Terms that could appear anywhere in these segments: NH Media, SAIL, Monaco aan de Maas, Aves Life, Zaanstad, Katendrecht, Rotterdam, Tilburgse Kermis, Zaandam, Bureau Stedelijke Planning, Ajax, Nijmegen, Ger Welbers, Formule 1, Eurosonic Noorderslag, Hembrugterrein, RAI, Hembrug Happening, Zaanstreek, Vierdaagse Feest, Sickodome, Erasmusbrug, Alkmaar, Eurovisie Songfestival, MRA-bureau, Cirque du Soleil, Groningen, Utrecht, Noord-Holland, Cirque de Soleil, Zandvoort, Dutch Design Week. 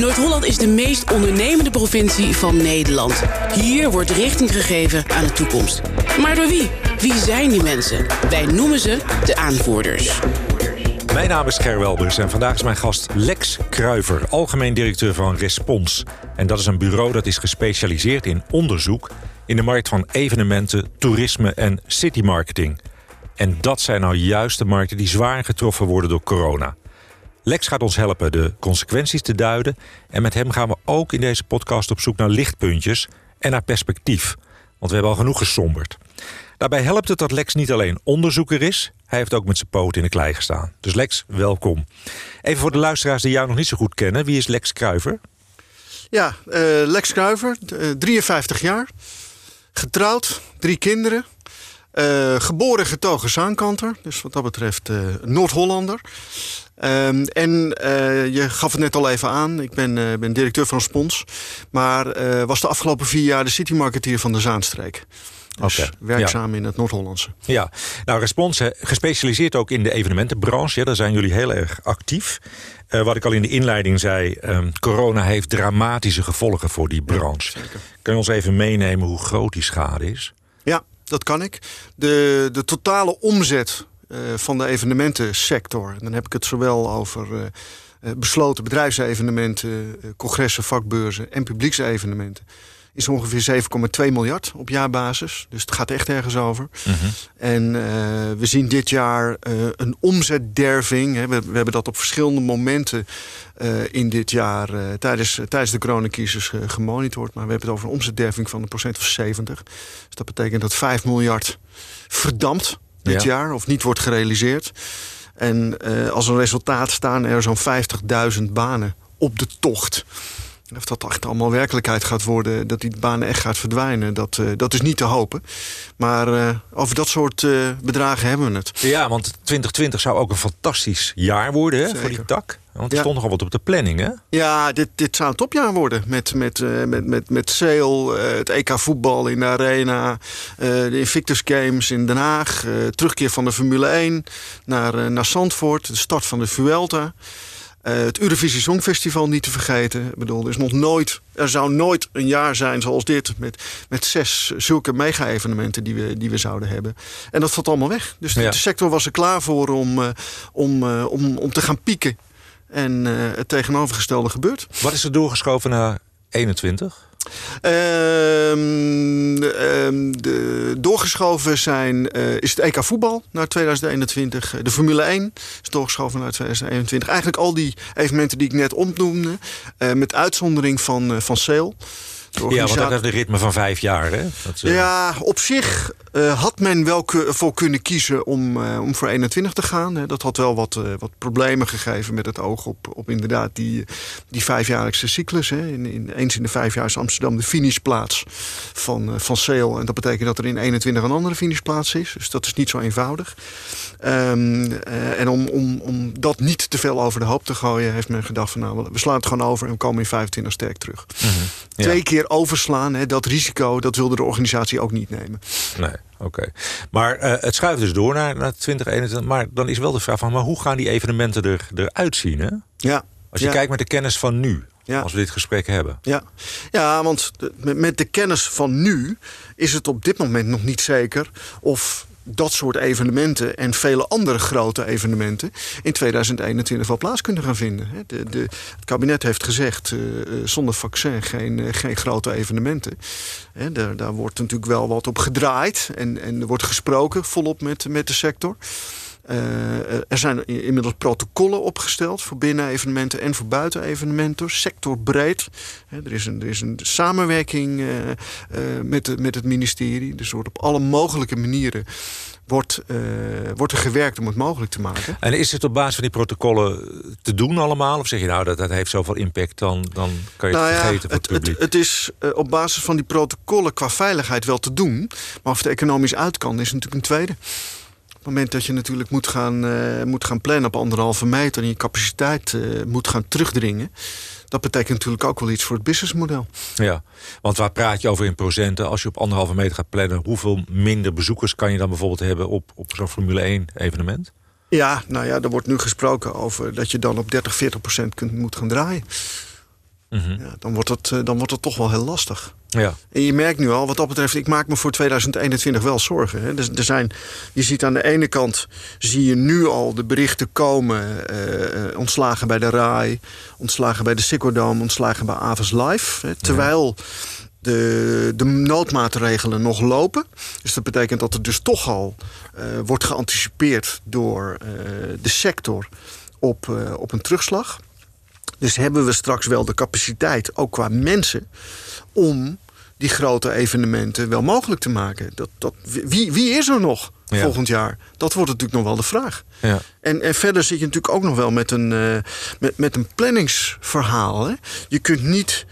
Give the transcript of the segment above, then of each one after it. Noord-Holland is de meest ondernemende provincie van Nederland. Hier wordt richting gegeven aan de toekomst. Maar door wie? Wie zijn die mensen? Wij noemen ze de aanvoerders. Mijn naam is Ger Welbers en vandaag is mijn gast Lex Kruiver, algemeen directeur van Response. En dat is een bureau dat is gespecialiseerd in onderzoek in de markt van evenementen, toerisme en citymarketing. En dat zijn nou juist de markten die zwaar getroffen worden door corona. Lex gaat ons helpen de consequenties te duiden. En met hem gaan we ook in deze podcast op zoek naar lichtpuntjes en naar perspectief. Want we hebben al genoeg gesomberd. Daarbij helpt het dat Lex niet alleen onderzoeker is. Hij heeft ook met zijn poot in de klei gestaan. Dus Lex, welkom. Even voor de luisteraars die jou nog niet zo goed kennen. Wie is Lex Kruiver? Ja, Lex Kruiver, 53 jaar. Getrouwd, 3 kinderen. Geboren getogen Zaankanter. Dus wat dat betreft Noord-Hollander. Je gaf het net al even aan. Ik ben directeur van Respons. Maar was de afgelopen 4 jaar de citymarketeer van de Zaanstreek. Dus werkzaam in het Noord-Hollandse. Ja, nou Respons, gespecialiseerd ook in de evenementenbranche. Ja, daar zijn jullie heel erg actief. Wat ik al in de inleiding zei, corona heeft dramatische gevolgen voor die branche. Ja, kun je ons even meenemen hoe groot die schade is? Ja, dat kan ik. De totale omzet van de evenementensector. En dan heb ik het zowel over besloten bedrijfsevenementen, congressen, vakbeurzen en publieksevenementen. Is ongeveer 7,2 miljard op jaarbasis. Dus het gaat echt ergens over. Mm-hmm. En we zien dit jaar een omzetderving. Hè. We hebben dat op verschillende momenten in dit jaar tijdens de coronacrisis gemonitord. Maar we hebben het over een omzetderving van een procent of 70. Dus dat betekent dat 5 miljard verdampt dit jaar of niet wordt gerealiseerd. En als een resultaat staan er zo'n 50.000 banen op de tocht. Of dat echt allemaal werkelijkheid gaat worden, dat die banen echt gaat verdwijnen, dat is niet te hopen. Maar over dat soort bedragen hebben we het. Ja, want 2020 zou ook een fantastisch jaar worden hè, voor die tak. Want er stond nogal wat op de planning, hè? Ja, dit zou een topjaar worden. Met SAIL, het EK voetbal in de arena, de Invictus Games in Den Haag, terugkeer van de Formule 1 naar Zandvoort, de start van de Vuelta. Het Eurovisie Songfestival niet te vergeten. Ik bedoel, er zou nooit een jaar zijn zoals dit. Met 6 zulke mega-evenementen die we zouden hebben. En dat valt allemaal weg. Dus de sector was er klaar voor om te gaan pieken. En het tegenovergestelde gebeurt. Wat is er doorgeschoven naar 2021? Doorgeschoven is het EK voetbal naar 2021. De Formule 1 is doorgeschoven naar 2021. Eigenlijk al die evenementen die ik net opnoemde. Met uitzondering van SAIL. Ja, want dat heeft een ritme van 5 jaar. Hè? Ja, op zich had men wel voor kunnen kiezen om voor 21 te gaan. Hè. Dat had wel wat problemen gegeven met het oog op inderdaad die 5-jaarlijkse cyclus. Hè. Eens in de 5 jaar is Amsterdam de finishplaats van SAIL. En dat betekent dat er in 21 een andere finishplaats is. Dus dat is niet zo eenvoudig. En om dat niet te veel over de hoop te gooien, heeft men gedacht van we slaan het gewoon over en we komen in 25 sterk terug. Mm-hmm, ja. 2 keer overslaan, hè, dat risico, dat wilde de organisatie ook niet nemen. Nee, oké. Maar het schuift dus door naar 2021. Maar dan is wel de vraag van, maar hoe gaan die evenementen eruit zien? Hè? Ja. Als je kijkt met de kennis van nu, als we dit gesprek hebben. Ja, want met de kennis van nu is het op dit moment nog niet zeker of dat soort evenementen en vele andere grote evenementen in 2021 wel plaats kunnen gaan vinden. Het kabinet heeft gezegd, zonder vaccin geen grote evenementen. Daar wordt natuurlijk wel wat op gedraaid en er wordt gesproken volop met de sector. Er zijn inmiddels protocollen opgesteld voor binnen-evenementen en voor buiten-evenementen, sectorbreed. Er is een samenwerking met het ministerie. Dus wordt op alle mogelijke manieren wordt er gewerkt om het mogelijk te maken. En is het op basis van die protocollen te doen allemaal? Of zeg je nou dat heeft zoveel impact, dan kan je het vergeten voor het publiek? Het is op basis van die protocollen qua veiligheid wel te doen. Maar of het economisch uit kan, is natuurlijk een tweede. Op het moment dat je natuurlijk moet gaan plannen op 1,5 meter en je capaciteit moet gaan terugdringen. Dat betekent natuurlijk ook wel iets voor het businessmodel. Ja, want waar praat je over in procenten? Als je op 1,5 meter gaat plannen, hoeveel minder bezoekers kan je dan bijvoorbeeld hebben op zo'n Formule 1 evenement? Ja, nou ja, er wordt nu gesproken over dat je dan op 30-40% moet gaan draaien. Mm-hmm. Ja, dan wordt het toch wel heel lastig. Ja. En je merkt nu al, wat dat betreft, ik maak me voor 2021 wel zorgen. Hè. Dus je ziet aan de ene kant, zie je nu al de berichten komen. Ontslagen bij de RAI, ontslagen bij de Sickodome, ontslagen bij Aves Life. Hè, terwijl de noodmaatregelen nog lopen. Dus dat betekent dat er dus toch al wordt geanticipeerd door de sector op een terugslag. Dus hebben we straks wel de capaciteit, ook qua mensen, om die grote evenementen wel mogelijk te maken. Wie is er nog volgend jaar? Dat wordt natuurlijk nog wel de vraag. Ja. En verder zit je natuurlijk ook nog wel met een planningsverhaal. Hè? Je kunt niet...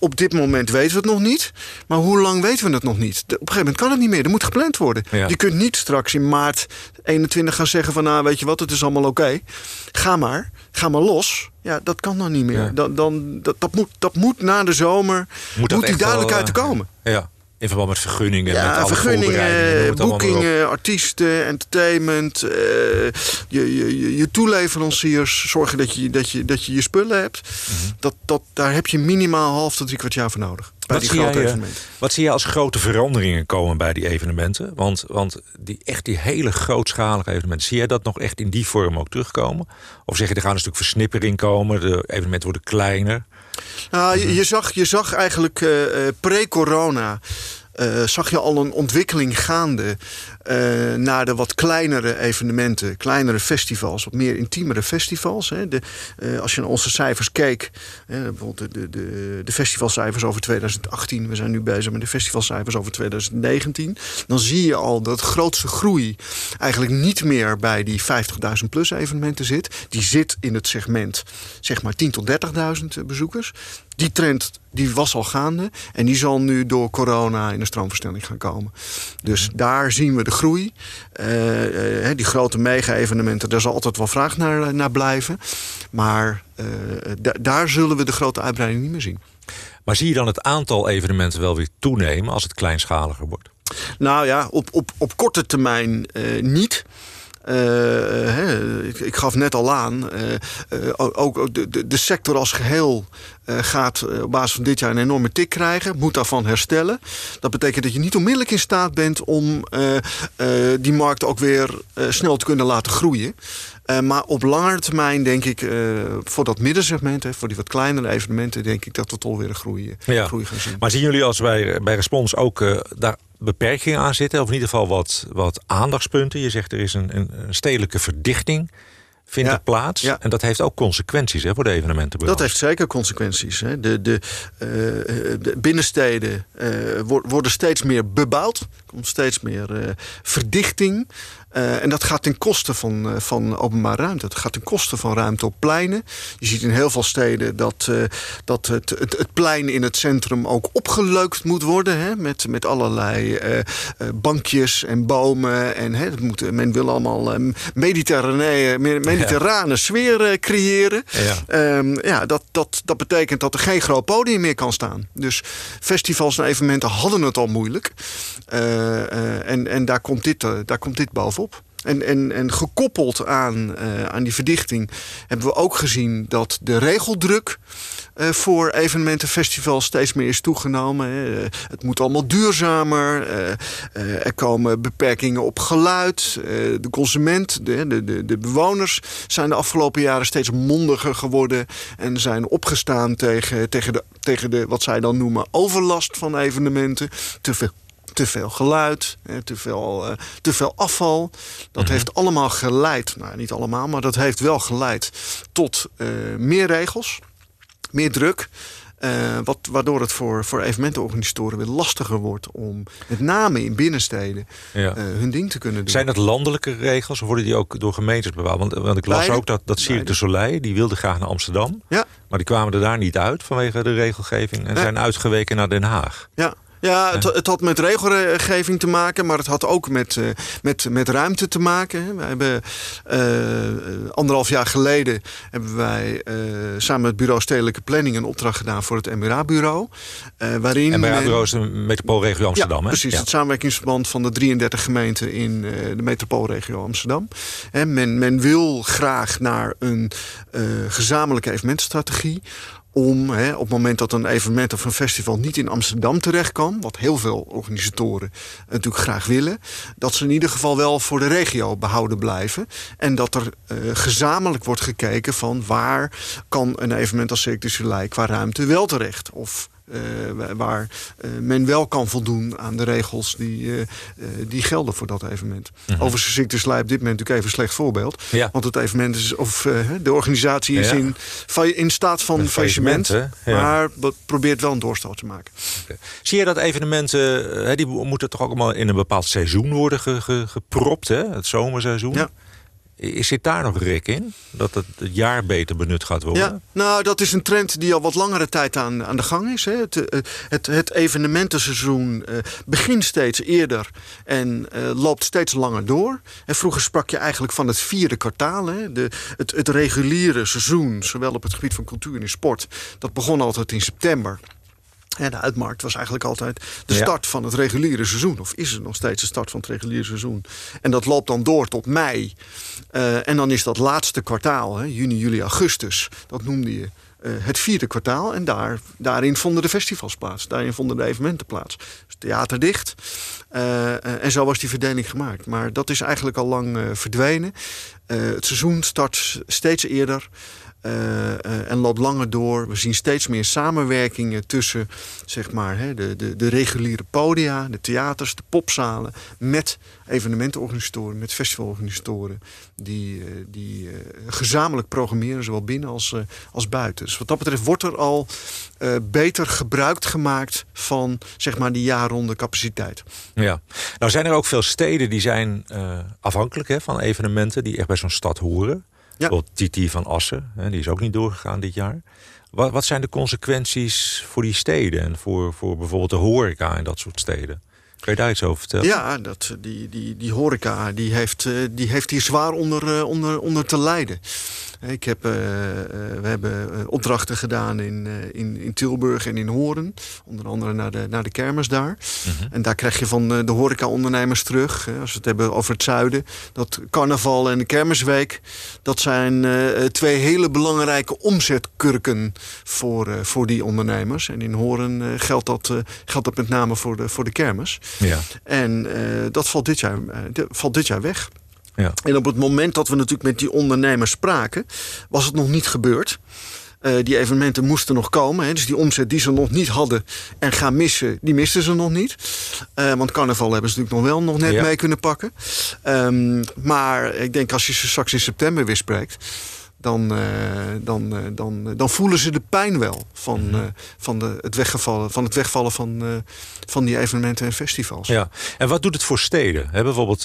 Op dit moment weten we het nog niet. Maar hoe lang weten we het nog niet? Op een gegeven moment kan het niet meer. Er moet gepland worden. Ja. Je kunt niet straks in maart 21 gaan zeggen van... nou, weet je wat, het is allemaal oké. Ga maar los. Ja, dat kan dan niet meer. Ja. Dat moet na de zomer... Moet die duidelijkheid te komen. Ja. In verband met vergunningen, met alle voorbereidingen, boekingen, artiesten, entertainment, je toeleveranciers, zorgen dat je spullen hebt. Mm-hmm. Daar heb je minimaal 1,5 tot 3/4 jaar voor nodig. Wat zie je als grote veranderingen komen bij die evenementen? Want die hele grootschalige evenementen, zie jij dat nog echt in die vorm ook terugkomen? Of zeg je, er gaan een stuk versnippering komen, de evenementen worden kleiner? Nou, je zag eigenlijk pre-corona... zag je al een ontwikkeling gaande naar de wat kleinere evenementen, kleinere festivals, wat meer intiemere festivals. Hè. Als je naar onze cijfers keek, bijvoorbeeld de festivalcijfers over 2018, we zijn nu bezig met de festivalcijfers over 2019, dan zie je al dat grootste groei eigenlijk niet meer bij die 50.000 plus evenementen zit. Die zit in het segment zeg maar 10.000 tot 30.000 bezoekers. Die trend die was al gaande en die zal nu door corona in een stroomversnelling gaan komen. Dus daar zien we de groei. Die grote mega-evenementen, daar zal altijd wel vraag naar blijven. Maar daar zullen we de grote uitbreiding niet meer zien. Maar zie je dan het aantal evenementen wel weer toenemen als het kleinschaliger wordt? Nou ja, op korte termijn niet. Ik gaf net al aan, ook de sector als geheel gaat op basis van dit jaar een enorme tik krijgen, moet daarvan herstellen. Dat betekent dat je niet onmiddellijk in staat bent om die markt ook weer snel te kunnen laten groeien. Maar op langere termijn denk ik, voor dat middensegment, voor die wat kleinere evenementen, denk ik dat we toch weer een groei gaan zien. Maar zien jullie als bij Respons ook daar beperkingen aan zitten? Of in ieder geval wat aandachtspunten? Je zegt er is een stedelijke verdichting. Vindt er plaats? Ja. En dat heeft ook consequenties voor de evenementenbranche. Dat heeft zeker consequenties. Hè. De binnensteden worden steeds meer bebouwd. Er komt steeds meer verdichting. En dat gaat ten koste van openbare ruimte. Dat gaat ten koste van ruimte op pleinen. Je ziet in heel veel steden dat het plein in het centrum ook opgeleukt moet worden. Hè, met allerlei bankjes en bomen. En, hè, men wil allemaal mediterrane sfeer creëren. Ja. Dat betekent dat er geen groot podium meer kan staan. Dus festivals en evenementen hadden het al moeilijk. En daar komt dit bovenop. En gekoppeld aan die verdichting hebben we ook gezien dat de regeldruk voor evenementen, festivals steeds meer is toegenomen. Het moet allemaal duurzamer. Er komen beperkingen op geluid. De consument, de bewoners zijn de afgelopen jaren steeds mondiger geworden en zijn opgestaan tegen de wat zij dan noemen overlast van evenementen. Te veel geluid, te veel afval. Dat heeft allemaal geleid, nou niet allemaal, maar dat heeft wel geleid tot meer regels, meer druk. Waardoor het voor evenementenorganisatoren weer lastiger wordt om met name in binnensteden hun ding te kunnen doen. Zijn dat landelijke regels of worden die ook door gemeentes bepaald? Want ik las ook dat Cirque de Soleil, die wilde graag naar Amsterdam. Ja. Maar die kwamen er daar niet uit vanwege de regelgeving en zijn uitgeweken naar Den Haag. Ja. Ja, het had met regelgeving te maken, maar het had ook met ruimte te maken. Wij hebben 1,5 jaar geleden hebben wij samen met Bureau Stedelijke Planning een opdracht gedaan voor het MRA-bureau. MRA-bureau is de metropoolregio Amsterdam. Ja, precies, het samenwerkingsverband van de 33 gemeenten in de metropoolregio Amsterdam. Men wil graag naar een gezamenlijke evenementstrategie. om op het moment dat een evenement of een festival niet in Amsterdam terecht kan, wat heel veel organisatoren natuurlijk graag willen, dat ze in ieder geval wel voor de regio behouden blijven. En dat er gezamenlijk wordt gekeken van waar kan een evenement als Cirque du Soleil qua ruimte wel terecht. Of waar men wel kan voldoen aan de regels die gelden voor dat evenement. Uh-huh. Overigens is Cirque du Soleil op dit moment natuurlijk even een slecht voorbeeld. Ja. Want het evenement is, of de organisatie is in staat van faillissement. Maar probeert wel een doorstart te maken. Okay. Zie je dat evenementen, die moeten toch ook allemaal in een bepaald seizoen worden gepropt? Hè? Het zomerseizoen? Ja. Zit daar nog rek in? Dat het jaar beter benut gaat worden? Ja, nou, dat is een trend die al wat langere tijd aan de gang is. Hè. Het evenementenseizoen begint steeds eerder en loopt steeds langer door. En vroeger sprak je eigenlijk van het vierde kwartaal. Hè. Het reguliere seizoen, zowel op het gebied van cultuur en sport, dat begon altijd in september. En de uitmarkt was eigenlijk altijd de start van het reguliere seizoen. Of is het nog steeds de start van het reguliere seizoen? En dat loopt dan door tot mei. En dan is dat laatste kwartaal, juni, juli, augustus. Dat noemde je het vierde kwartaal. En daarin vonden de festivals plaats. Daarin vonden de evenementen plaats. Dus theater dicht. En zo was die verdeling gemaakt. Maar dat is eigenlijk al lang verdwenen. Het seizoen start steeds eerder. En loopt langer door. We zien steeds meer samenwerkingen tussen zeg maar, de reguliere podia, de theaters, de popzalen, met evenementenorganisatoren, met festivalorganisatoren, die gezamenlijk programmeren, zowel binnen als buiten. Dus wat dat betreft wordt er al beter gebruik gemaakt van zeg maar, die jaarronde capaciteit. Ja. Nou zijn er ook veel steden die zijn afhankelijk van evenementen die echt bij zo'n stad horen. Ja. Bijvoorbeeld Titi van Assen, die is ook niet doorgegaan dit jaar. Wat zijn de consequenties voor die steden en voor bijvoorbeeld de horeca en dat soort steden? Kun je daar iets over vertellen? Ja, die horeca die heeft hier zwaar onder te lijden. We hebben opdrachten gedaan in Tilburg en in Hoorn. Onder andere naar de kermis daar. Mm-hmm. En daar krijg je van de horecaondernemers terug. Als we het hebben over het zuiden. Dat carnaval en de kermisweek. Dat zijn twee hele belangrijke omzetkurken voor die ondernemers. En in Hoorn geldt dat met name voor de kermis. Ja. En dat valt dit jaar weg. Ja. En op het moment dat we natuurlijk met die ondernemers spraken, was het nog niet gebeurd. Die evenementen moesten nog komen. Dus die omzet die ze nog niet hadden en gaan missen, die misten ze nog niet. Want carnaval hebben ze natuurlijk nog net mee kunnen pakken. Maar ik denk als je ze straks in september weer spreekt, dan voelen ze de pijn wel van het wegvallen van die evenementen en festivals. Ja. En wat doet het voor steden? Bijvoorbeeld,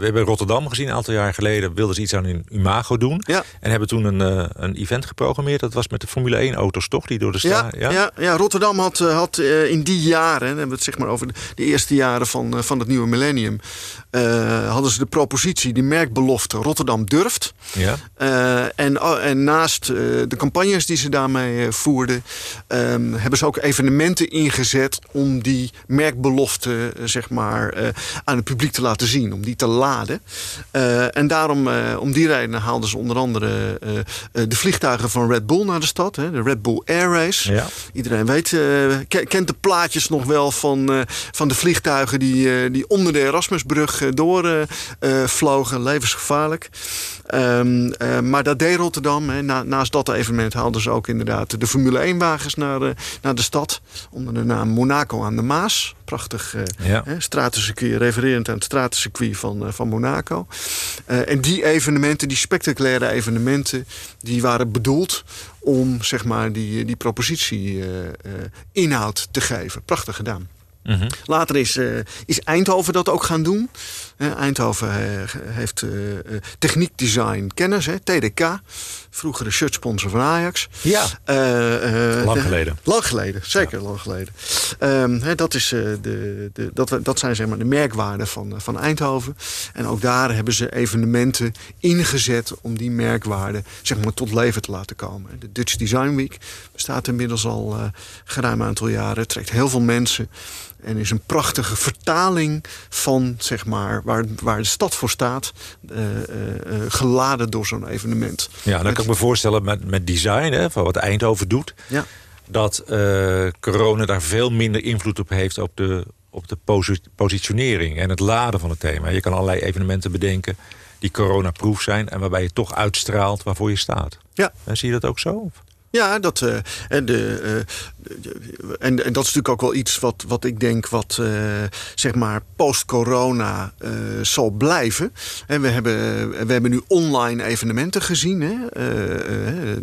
we hebben Rotterdam gezien een aantal jaar geleden, wilden ze iets aan hun imago doen. Ja. En hebben toen een event geprogrammeerd. Dat was met de Formule 1 auto's toch? Die door de straat. Ja, Rotterdam had in die jaren, dan hebben we het zeg maar over de eerste jaren van het nieuwe millennium, hadden ze de propositie, die merkbelofte Rotterdam durft. Ja. En naast de campagnes die ze daarmee voerden, hebben ze ook evenementen ingezet om die merkbelofte aan het publiek te laten zien, om die te laden. En daarom, om die reden, haalden ze onder andere de vliegtuigen van Red Bull naar de stad, de Red Bull Air Race. Ja. Iedereen weet, kent de plaatjes nog wel van de vliegtuigen die onder de Erasmusbrug doorvlogen, levensgevaarlijk. Maar dat deed Rotterdam. Naast dat evenement haalden ze ook inderdaad de Formule 1-wagens naar de stad. Onder de naam Monaco aan de Maas. Prachtig stratencircuit, refererend aan het stratencircuit van Monaco. En die evenementen, die spectaculaire evenementen, die waren bedoeld om zeg maar, die propositie inhoud te geven. Prachtig gedaan. Mm-hmm. Later is Eindhoven dat ook gaan doen. Eindhoven heeft techniek, design, kennis, TDK. Vroegere shirtsponsor van Ajax. Ja, lang geleden. Lang geleden, zeker lang geleden. Dat is dat zijn zeg maar de merkwaarden van Eindhoven. En ook daar hebben ze evenementen ingezet om die merkwaarden zeg maar, tot leven te laten komen. De Dutch Design Week bestaat inmiddels al geruim een aantal jaren. Trekt heel veel mensen. En is een prachtige vertaling van zeg maar, waar de stad voor staat, geladen door zo'n evenement. Ja, dan kan ik me voorstellen met design, hè, van wat Eindhoven doet, ja, dat corona daar veel minder invloed op heeft op de positionering en het laden van het thema. Je kan allerlei evenementen bedenken die coronaproof zijn en waarbij je toch uitstraalt waarvoor je staat. Ja. En zie je dat ook zo? Ja, en dat is natuurlijk ook wel iets wat ik denk zeg maar post-corona zal blijven. En we hebben nu online evenementen gezien. Hè?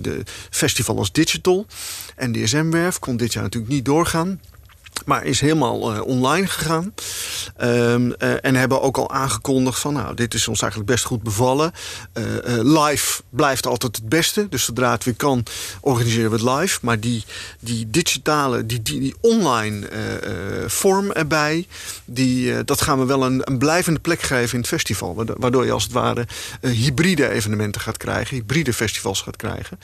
De festival als digital en DSM-werf kon dit jaar natuurlijk niet doorgaan. Maar is helemaal online gegaan. En hebben ook al aangekondigd van, nou, dit is ons eigenlijk best goed bevallen. Live blijft altijd het beste. Dus zodra het weer kan, organiseren we het live. Maar die digitale, die online vorm erbij, dat gaan we wel een blijvende plek geven in het festival. Waardoor je als het ware hybride evenementen gaat krijgen. Hybride festivals gaat krijgen.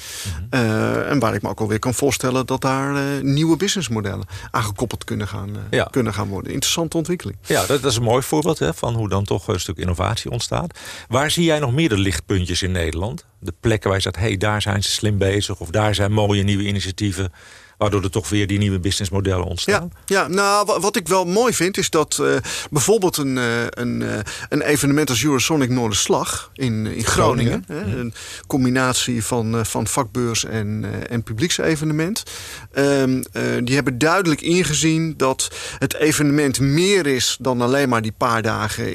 Mm-hmm. En waar ik me ook alweer kan voorstellen dat daar nieuwe businessmodellen aangekoppeld kunnen gaan worden. Interessante ontwikkeling. Ja, dat is een mooi voorbeeld, hè, van hoe dan toch een stuk innovatie ontstaat. Waar zie jij nog meer de lichtpuntjes in Nederland? De plekken waar je zegt, hey, daar zijn ze slim bezig, of daar zijn mooie nieuwe initiatieven, waardoor er toch weer die nieuwe businessmodellen ontstaan. Ja, nou, wat ik wel mooi vind is dat bijvoorbeeld een evenement als Eurosonic Noorderslag in Groningen. Hè, een combinatie van vakbeurs en publieksevenement. Die hebben duidelijk ingezien dat het evenement meer is dan alleen maar die paar dagen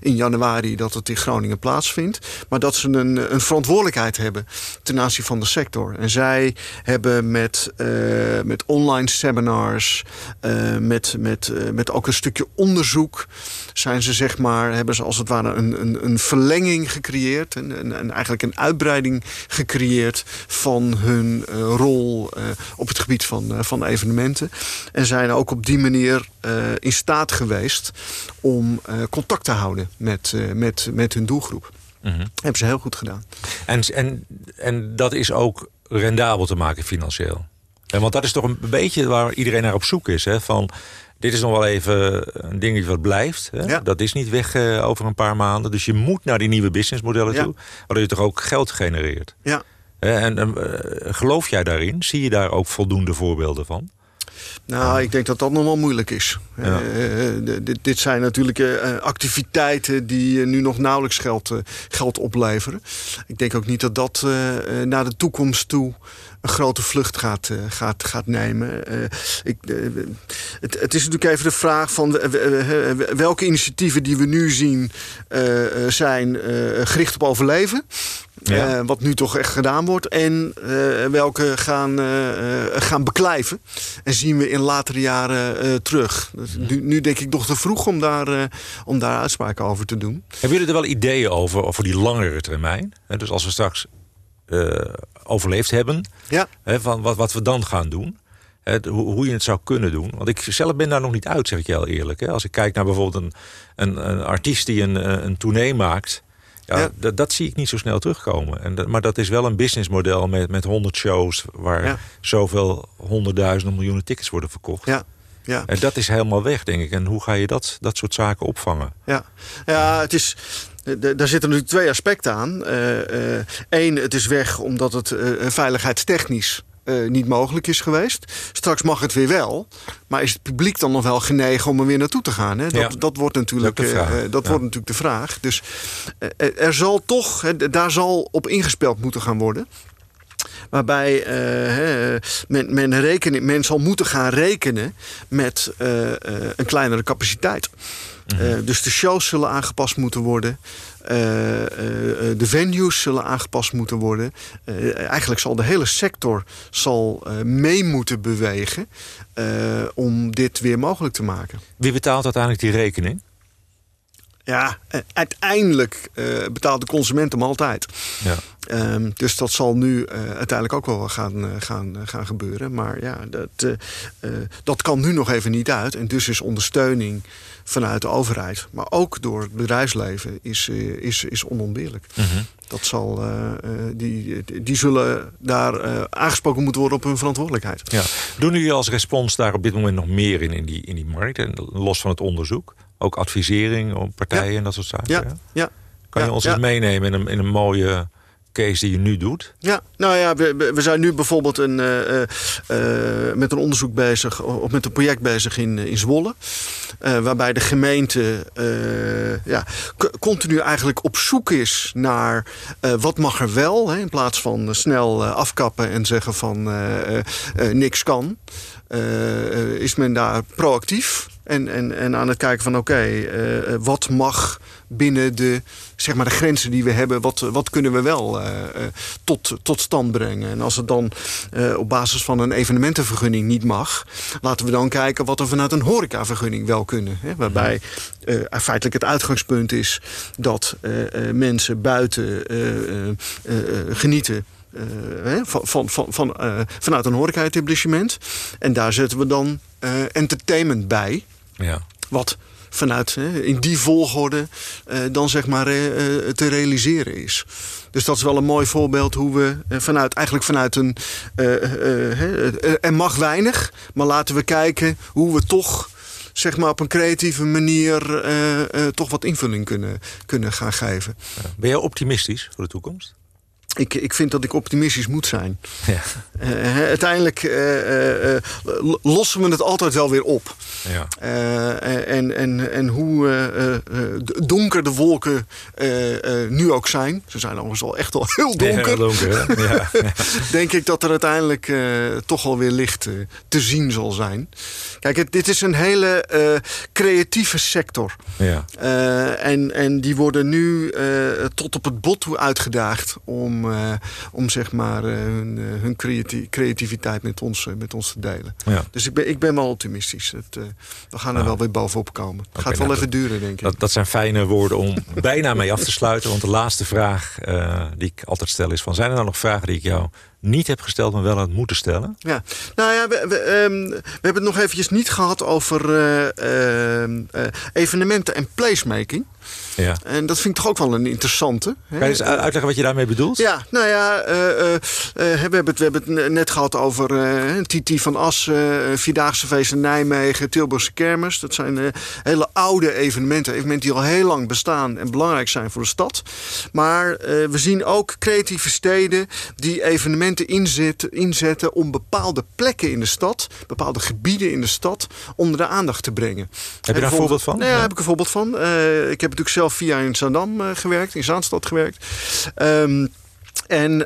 in januari dat het in Groningen plaatsvindt. Maar dat ze een verantwoordelijkheid hebben ten aanzien van de sector. En zij hebben met online seminars, met ook een stukje onderzoek, hebben ze als het ware een verlenging gecreëerd en eigenlijk een uitbreiding gecreëerd van hun rol op het gebied van evenementen. En zijn ook op die manier in staat geweest om contact te houden met hun doelgroep. Mm-hmm. Dat hebben ze heel goed gedaan. En dat is ook rendabel te maken financieel? Want dat is toch een beetje waar iedereen naar op zoek is. Hè? Van, dit is nog wel even een ding die wat blijft. Hè? Ja. Dat is niet weg over een paar maanden. Dus je moet naar die nieuwe businessmodellen toe. Waardoor je toch ook geld genereert. Ja. En geloof jij daarin? Zie je daar ook voldoende voorbeelden van? Nou, ik denk dat dat nog wel moeilijk is. Ja. Dit zijn natuurlijk activiteiten die nu nog nauwelijks geld opleveren. Ik denk ook niet dat dat naar de toekomst toe een grote vlucht gaat nemen. Het is natuurlijk even de vraag van welke initiatieven die we nu zien zijn gericht op overleven. Ja. Wat nu toch echt gedaan wordt. En welke gaan beklijven. En zien we in latere jaren terug. Dus nu denk ik nog te vroeg om daar uitspraken over te doen. Hebben jullie er wel ideeën over die langere termijn? Dus als we straks overleefd hebben. Ja. Van wat we dan gaan doen. Hoe je het zou kunnen doen. Want ik zelf ben daar nog niet uit, zeg ik je heel eerlijk. Hè? Als ik kijk naar bijvoorbeeld een artiest die een tournee maakt. Ja. Dat zie ik niet zo snel terugkomen. Maar dat is wel een businessmodel met 100 shows waar zoveel 100.000 miljoenen tickets worden verkocht. Ja. Ja. En dat is helemaal weg, denk ik. En hoe ga je dat soort zaken opvangen? Ja, het is... Daar zitten natuurlijk twee aspecten aan. Eén, het is weg omdat het veiligheidstechnisch niet mogelijk is geweest. Straks mag het weer wel. Maar is het publiek dan nog wel genegen om er weer naartoe te gaan? Hè? Dat wordt natuurlijk de vraag. Dus er zal toch... daar zal op ingespeeld moeten gaan worden. Waarbij men zal moeten gaan rekenen met een kleinere capaciteit. Mm-hmm. Dus de shows zullen aangepast moeten worden. De venues zullen aangepast moeten worden. Eigenlijk zal de hele sector mee moeten bewegen om dit weer mogelijk te maken. Wie betaalt uiteindelijk die rekening? Ja, uiteindelijk betaalt de consument hem altijd. Ja. Dus dat zal nu uiteindelijk ook wel gaan gebeuren. Maar ja, dat kan nu nog even niet uit. En dus is ondersteuning vanuit de overheid, maar ook door het bedrijfsleven, is onontbeerlijk. Mm-hmm. Dat zal, die zullen daar aangesproken moeten worden op hun verantwoordelijkheid. Ja. Doen jullie als respons daar op dit moment nog meer in die markt? En los van het onderzoek? Ook advisering op partijen en dat soort zaken. Ja. Kan je ons eens meenemen in een mooie case die je nu doet? Ja, nou ja, we zijn nu bijvoorbeeld met een onderzoek bezig, of met een project bezig in Zwolle. Waarbij de gemeente continu eigenlijk op zoek is naar wat mag er wel. Hè, in plaats van snel afkappen en zeggen van niks kan. Is men daar proactief en aan het kijken van oké, wat mag binnen de, zeg maar, de grenzen die we hebben, wat kunnen we wel tot stand brengen. En als het dan op basis van een evenementenvergunning niet mag, laten we dan kijken wat we vanuit een horecavergunning wel kunnen. Hè? Waarbij feitelijk het uitgangspunt is dat mensen buiten genieten. Vanuit een horeca-etablissement. En daar zetten we dan entertainment bij. Ja. Wat vanuit in die volgorde dan zeg maar te realiseren is. Dus dat is wel een mooi voorbeeld hoe we vanuit een... er mag weinig, maar laten we kijken hoe we toch, zeg maar, op een creatieve manier toch wat invulling kunnen gaan geven. Ben jij optimistisch voor de toekomst? Ik vind dat ik optimistisch moet zijn. Ja. Uiteindelijk lossen we het altijd wel weer op. Ja. En hoe donker de wolken nu ook zijn. Ze zijn overigens al echt al heel donker. Ja, donker, ja. Ja. Denk ik dat er uiteindelijk toch alweer licht te zien zal zijn. Kijk, dit is een hele creatieve sector. Ja. En die worden nu tot op het bot toe uitgedaagd om zeg maar hun creativiteit met ons te delen. Ja. Dus ik ben wel optimistisch. We gaan er wel weer bovenop komen. Het gaat wel even duren, denk ik. Dat zijn fijne woorden om bijna mee af te sluiten. Want de laatste vraag die ik altijd stel is van, zijn er nou nog vragen die ik jou niet heb gesteld, maar wel had moeten stellen? Ja. Nou ja, we hebben het nog eventjes niet gehad over evenementen en placemaking. Ja. En dat vind ik toch ook wel een interessante. Kan je eens uitleggen wat je daarmee bedoelt? Ja, nou ja, we hebben het net gehad over Titi van Assen, Vierdaagse Feest in Nijmegen, Tilburgse Kermis. Dat zijn hele oude evenementen die al heel lang bestaan en belangrijk zijn voor de stad. Maar we zien ook creatieve steden die evenementen inzetten om bepaalde plekken in de stad, bepaalde gebieden in de stad, onder de aandacht te brengen. Heb je daar een voorbeeld van? Nee, ja, heb ik een voorbeeld van. Ik heb natuurlijk zelf 4 jaar in Zaandam gewerkt, in Zaanstad gewerkt. En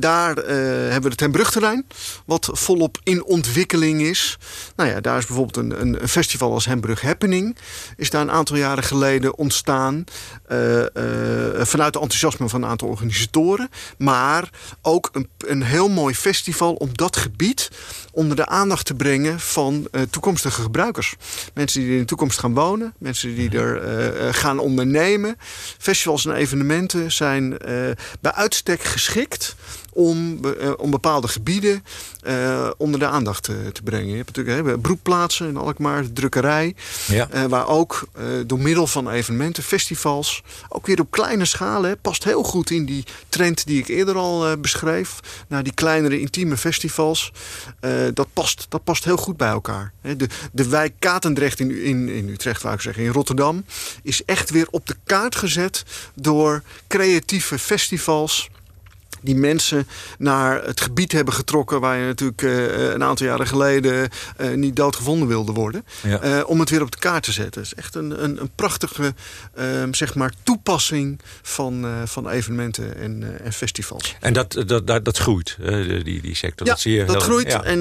daar hebben we het Hembrugterrein, wat volop in ontwikkeling is. Nou ja, daar is bijvoorbeeld een festival als Hembrug Happening. Is daar een aantal jaren geleden ontstaan. Vanuit het enthousiasme van een aantal organisatoren. Maar ook een heel mooi festival om dat gebied onder de aandacht te brengen van toekomstige gebruikers. Mensen die er in de toekomst gaan wonen. Mensen die er gaan ondernemen. Festivals en evenementen zijn bij uitstek geschikt om bepaalde gebieden onder de aandacht te brengen. Je hebt natuurlijk broedplaatsen in Alkmaar, drukkerij. Ja. Waar ook door middel van evenementen, festivals, ook weer op kleine schalen, past heel goed in die trend die ik eerder al beschreef. Naar die kleinere, intieme festivals. Dat past heel goed bij elkaar. De wijk Katendrecht in Utrecht, wou ik zeggen, in Rotterdam, is echt weer op de kaart gezet door creatieve festivals die mensen naar het gebied hebben getrokken waar je natuurlijk een aantal jaren geleden niet doodgevonden wilde worden. Ja. Om het weer op de kaart te zetten. Het is echt een prachtige zeg maar toepassing van evenementen en festivals. En dat groeit, die sector. Ja, dat zie je dat heel groeit. Ja. En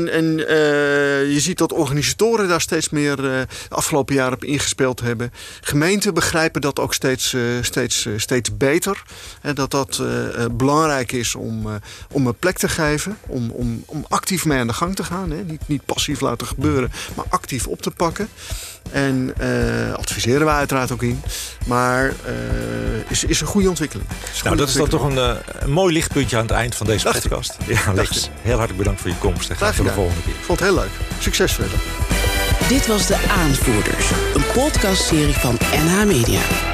je ziet dat organisatoren daar steeds meer de afgelopen jaren op ingespeeld hebben. Gemeenten begrijpen dat ook steeds beter. Dat belangrijk is om een plek te geven, om actief mee aan de gang te gaan. Niet passief laten gebeuren, maar actief op te pakken. En adviseren we uiteraard ook in. Maar is een goede ontwikkeling. Dat is dan toch een mooi lichtpuntje aan het eind van deze podcast. Ja, Lex, heel hartelijk bedankt voor je komst. En graag voor de volgende keer. Ik vond het heel leuk. Succes verder. Dit was De Aanvoerders, een podcastserie van NH Media.